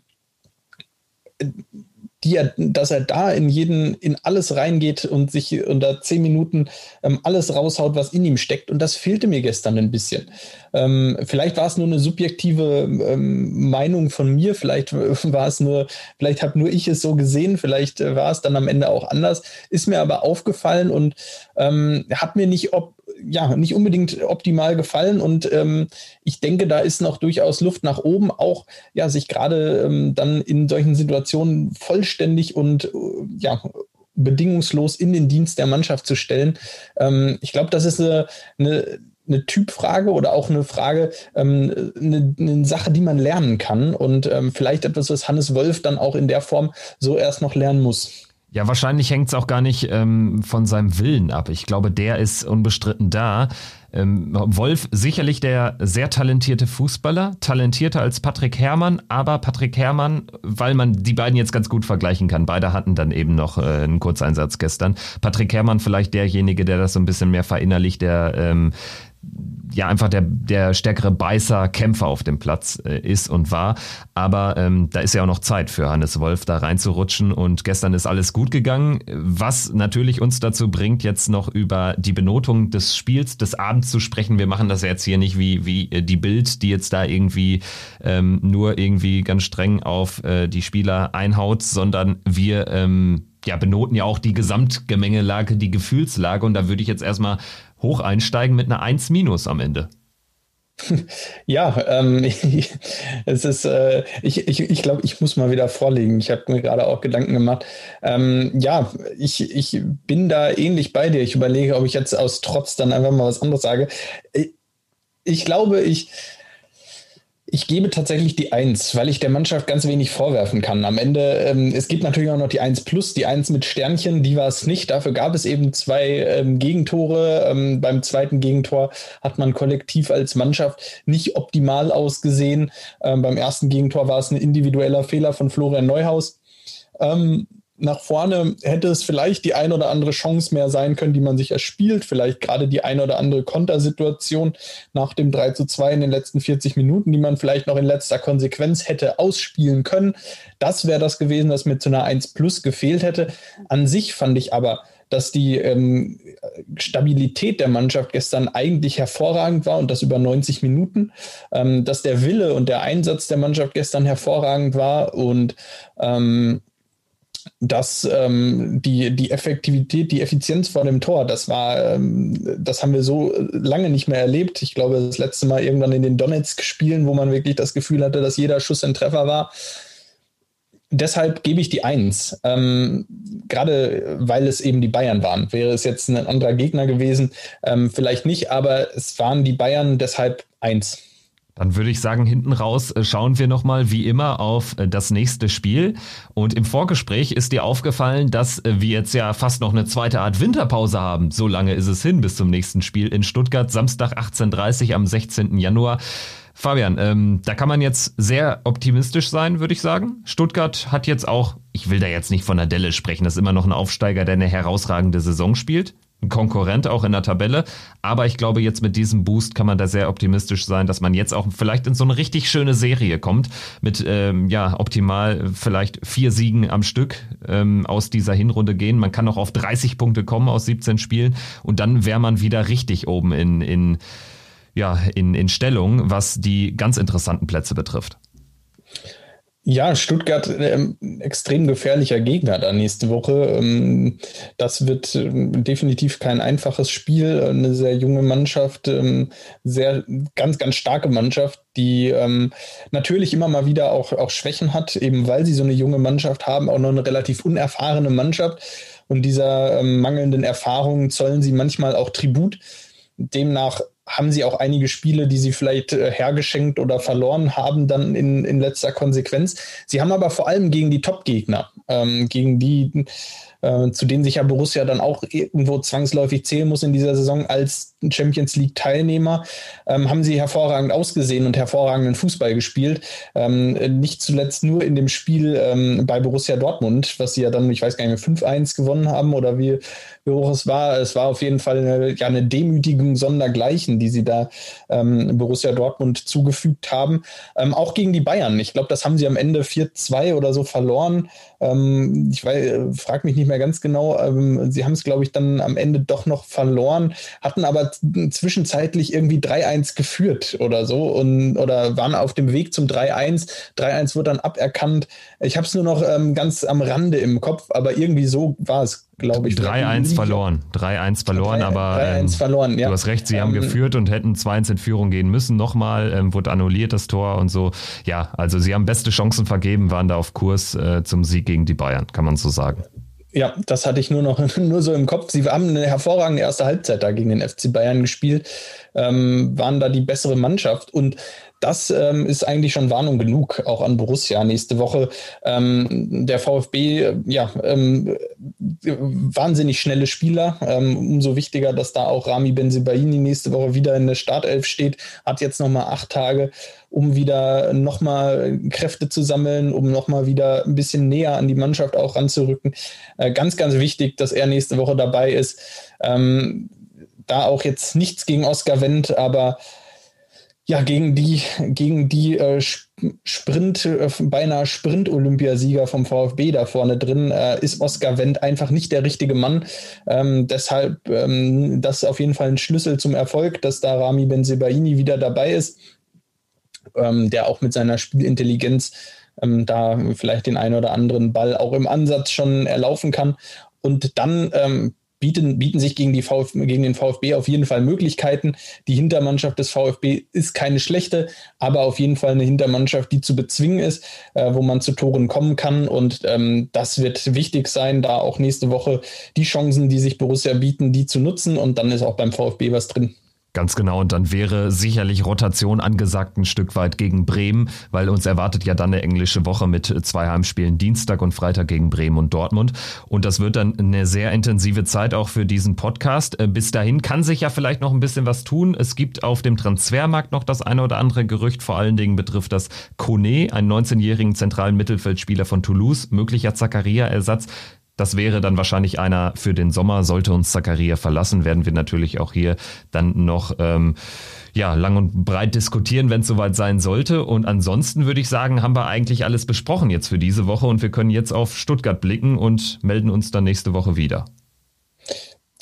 die er, dass er da in jeden, in alles reingeht und sich unter zehn Minuten ähm, alles raushaut, was in ihm steckt. Und das fehlte mir gestern ein bisschen. Ähm, vielleicht war es nur eine subjektive ähm, Meinung von mir. Vielleicht war es nur, vielleicht habe nur ich es so gesehen. Vielleicht war es dann am Ende auch anders. Ist mir aber aufgefallen und ähm, hat mir nicht ob Ja, nicht unbedingt optimal gefallen und ähm, ich denke, da ist noch durchaus Luft nach oben, auch ja, sich gerade ähm, dann in solchen Situationen vollständig und äh, ja, bedingungslos in den Dienst der Mannschaft zu stellen. Ähm, ich glaube, das ist eine, eine, eine Typfrage oder auch eine Frage, ähm, eine, eine Sache, die man lernen kann und ähm, vielleicht etwas, was Hannes Wolf dann auch in der Form so erst noch lernen muss. Ja, wahrscheinlich hängt's auch gar nicht ähm, von seinem Willen ab. Ich glaube, der ist unbestritten da. Ähm, Wolf, sicherlich der sehr talentierte Fußballer, talentierter als Patrick Herrmann, aber Patrick Herrmann, weil man die beiden jetzt ganz gut vergleichen kann, beide hatten dann eben noch äh, einen Kurzeinsatz gestern. Patrick Herrmann vielleicht derjenige, der das so ein bisschen mehr verinnerlicht, der ähm, ja einfach der, der stärkere Beißer, Kämpfer auf dem Platz äh, ist und war. Aber ähm, da ist ja auch noch Zeit für Hannes Wolf, da reinzurutschen. Und gestern ist alles gut gegangen, was natürlich uns dazu bringt, jetzt noch über die Benotung des Spiels, des Abends zu sprechen. Wir machen das jetzt hier nicht wie, wie die Bild, die jetzt da irgendwie ähm, nur irgendwie ganz streng auf äh, die Spieler einhaut, sondern wir ähm, ja, benoten ja auch die Gesamtgemengelage, die Gefühlslage. Und da würde ich jetzt erstmal hoch einsteigen mit einer eins minus am Ende. Ja, ähm, ich, es ist, äh, ich, ich, ich glaube, ich muss mal wieder vorlegen. Ich habe mir gerade auch Gedanken gemacht. Ähm, ja, ich, ich bin da ähnlich bei dir. Ich überlege, ob ich jetzt aus Trotz dann einfach mal was anderes sage. Ich, ich glaube, ich... Ich gebe tatsächlich die eins, weil ich der Mannschaft ganz wenig vorwerfen kann. Am Ende, ähm, es gibt natürlich auch noch die eins plus, die eins mit Sternchen, die war es nicht. Dafür gab es eben zwei ähm, Gegentore. Ähm, beim zweiten Gegentor hat man kollektiv als Mannschaft nicht optimal ausgesehen. Ähm, beim ersten Gegentor war es ein individueller Fehler von Florian Neuhaus. Ähm, nach vorne hätte es vielleicht die ein oder andere Chance mehr sein können, die man sich erspielt. Vielleicht gerade die ein oder andere Kontersituation nach dem drei zu zwei in den letzten vierzig Minuten, die man vielleicht noch in letzter Konsequenz hätte ausspielen können. Das wäre das gewesen, was mir zu einer eins plus gefehlt hätte. An sich fand ich aber, dass die ähm, Stabilität der Mannschaft gestern eigentlich hervorragend war und das über neunzig Minuten, ähm, dass der Wille und der Einsatz der Mannschaft gestern hervorragend war und ähm, dass ähm, die, die Effektivität, die Effizienz vor dem Tor, das war, ähm, das haben wir so lange nicht mehr erlebt. Ich glaube, das letzte Mal irgendwann in den Donetsk-Spielen, wo man wirklich das Gefühl hatte, dass jeder Schuss ein Treffer war. Deshalb gebe ich die eins, ähm, gerade weil es eben die Bayern waren. Wäre es jetzt ein anderer Gegner gewesen, ähm, vielleicht nicht, aber es waren die Bayern, deshalb eins. Dann würde ich sagen, hinten raus schauen wir nochmal wie immer auf das nächste Spiel. Und im Vorgespräch ist dir aufgefallen, dass wir jetzt ja fast noch eine zweite Art Winterpause haben. So lange ist es hin bis zum nächsten Spiel in Stuttgart, Samstag achtzehn Uhr dreißig am sechzehnten Januar. Fabian, ähm, da kann man jetzt sehr optimistisch sein, würde ich sagen. Stuttgart hat jetzt auch, ich will da jetzt nicht von der Delle sprechen, das ist immer noch ein Aufsteiger, der eine herausragende Saison spielt. ein Konkurrent auch in der Tabelle. Aber ich glaube, jetzt mit diesem Boost kann man da sehr optimistisch sein, dass man jetzt auch vielleicht in so eine richtig schöne Serie kommt mit ähm, ja optimal vielleicht vier Siegen am Stück ähm, aus dieser Hinrunde gehen. Man kann auch auf dreißig Punkte kommen aus siebzehn Spielen und dann wäre man wieder richtig oben in, in, ja, in, in Stellung, was die ganz interessanten Plätze betrifft. Ja, Stuttgart, ähm, extrem gefährlicher Gegner da nächste Woche. Ähm, das wird ähm, definitiv kein einfaches Spiel. Eine sehr junge Mannschaft, ähm, sehr ganz, ganz starke Mannschaft, die ähm, natürlich immer mal wieder auch, auch Schwächen hat, eben weil sie so eine junge Mannschaft haben, auch noch eine relativ unerfahrene Mannschaft. Und dieser ähm, mangelnden Erfahrung zollen sie manchmal auch Tribut. Demnach haben sie auch einige Spiele, die sie vielleicht äh, hergeschenkt oder verloren haben, dann in, in letzter Konsequenz. Sie haben aber vor allem gegen die Top-Gegner, ähm, gegen die, äh, zu denen sich ja Borussia dann auch irgendwo zwangsläufig zählen muss in dieser Saison als Champions-League-Teilnehmer, ähm, haben sie hervorragend ausgesehen und hervorragenden Fußball gespielt. Ähm, nicht zuletzt nur in dem Spiel ähm, bei Borussia Dortmund, was sie ja dann, ich weiß gar nicht mehr, fünf eins gewonnen haben oder wie, wie hoch es war. Es war auf jeden Fall eine, ja, eine Demütigung sondergleichen, die sie da ähm, Borussia Dortmund zugefügt haben. Ähm, auch gegen die Bayern. Ich glaube, das haben sie am Ende vier zwei oder so verloren. Ähm, ich frage mich nicht mehr ganz genau. Ähm, sie haben es, glaube ich, dann am Ende doch noch verloren, hatten aber zwischenzeitlich irgendwie drei eins geführt oder so und oder waren auf dem Weg zum drei eins. drei eins wurde dann aberkannt. Ich habe es nur noch ähm, ganz am Rande im Kopf, aber irgendwie so war es, glaube ich. drei eins verloren. drei eins verloren, aber ähm, verloren, ja. Du hast recht, sie ähm, haben geführt und hätten zwei eins in Führung gehen müssen. Nochmal, ähm, wurde annulliert das Tor und so. Ja, also sie haben beste Chancen vergeben, waren da auf Kurs äh, zum Sieg gegen die Bayern, kann man so sagen. Ja, das hatte ich nur noch nur so im Kopf. Sie haben eine hervorragende erste Halbzeit da gegen den F C Bayern gespielt, ähm, waren da die bessere Mannschaft und das ähm, ist eigentlich schon Warnung genug, auch an Borussia nächste Woche. Ähm, der VfB, äh, ja, ähm, wahnsinnig schnelle Spieler. Ähm, umso wichtiger, dass da auch Ramy Bensebaini nächste Woche wieder in der Startelf steht. Hat jetzt nochmal acht Tage, um wieder nochmal Kräfte zu sammeln, um nochmal wieder ein bisschen näher an die Mannschaft auch ranzurücken. Äh, ganz, ganz wichtig, dass er nächste Woche dabei ist. Ähm, da auch jetzt nichts gegen Oscar Wendt, aber ja, gegen die, gegen die äh, Sprint, äh, beinahe Sprint-Olympiasieger vom VfB da vorne drin, äh, ist Oscar Wendt einfach nicht der richtige Mann. Ähm, deshalb, ähm, das ist auf jeden Fall ein Schlüssel zum Erfolg, dass da Ramy Bensebaini wieder dabei ist, ähm, der auch mit seiner Spielintelligenz ähm, da vielleicht den einen oder anderen Ball auch im Ansatz schon erlaufen kann. Und dann ähm, Bieten, bieten sich gegen, die VfB, gegen den VfB auf jeden Fall Möglichkeiten. Die Hintermannschaft des VfB ist keine schlechte, aber auf jeden Fall eine Hintermannschaft, die zu bezwingen ist, äh, wo man zu Toren kommen kann. Und ähm, das wird wichtig sein, da auch nächste Woche die Chancen, die sich Borussia bieten, die zu nutzen. Und dann ist auch beim VfB was drin. Ganz genau, und dann wäre sicherlich Rotation angesagt ein Stück weit gegen Bremen, weil uns erwartet ja dann eine englische Woche mit zwei Heimspielen, Dienstag und Freitag gegen Bremen und Dortmund. Und das wird dann eine sehr intensive Zeit auch für diesen Podcast. Bis dahin kann sich ja vielleicht noch ein bisschen was tun. Es gibt auf dem Transfermarkt noch das eine oder andere Gerücht, vor allen Dingen betrifft das Koné, einen neunzehnjährigen zentralen Mittelfeldspieler von Toulouse, möglicher Zakaria-Ersatz. Das wäre dann wahrscheinlich einer für den Sommer. Sollte uns Zakaria verlassen, werden wir natürlich auch hier dann noch ähm, ja, lang und breit diskutieren, wenn es soweit sein sollte. Und ansonsten würde ich sagen, haben wir eigentlich alles besprochen jetzt für diese Woche und wir können jetzt auf Stuttgart blicken und melden uns dann nächste Woche wieder.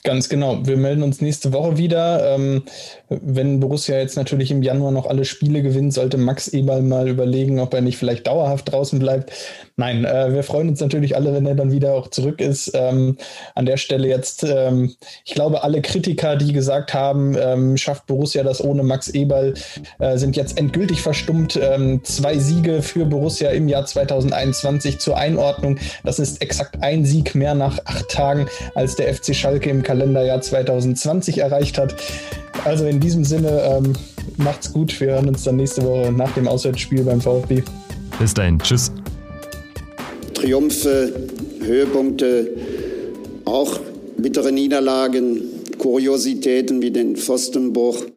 Ganz genau. Wir melden uns nächste Woche wieder. Ähm, wenn Borussia jetzt natürlich im Januar noch alle Spiele gewinnt, sollte Max Eberl mal überlegen, ob er nicht vielleicht dauerhaft draußen bleibt. Nein, äh, wir freuen uns natürlich alle, wenn er dann wieder auch zurück ist. Ähm, an der Stelle jetzt, ähm, ich glaube, alle Kritiker, die gesagt haben, ähm, schafft Borussia das ohne Max Eberl, äh, sind jetzt endgültig verstummt. Ähm, zwei Siege für Borussia im Jahr zweitausendeinundzwanzig zur Einordnung. Das ist exakt ein Sieg mehr nach acht Tagen, als der F C Schalke im Kalenderjahr zweitausendzwanzig erreicht hat. Also in diesem Sinne, ähm, macht's gut. Wir hören uns dann nächste Woche nach dem Auswärtsspiel beim VfB. Bis dahin. Tschüss. Triumphe, Höhepunkte, auch bittere Niederlagen, Kuriositäten wie den Pfostenbruch.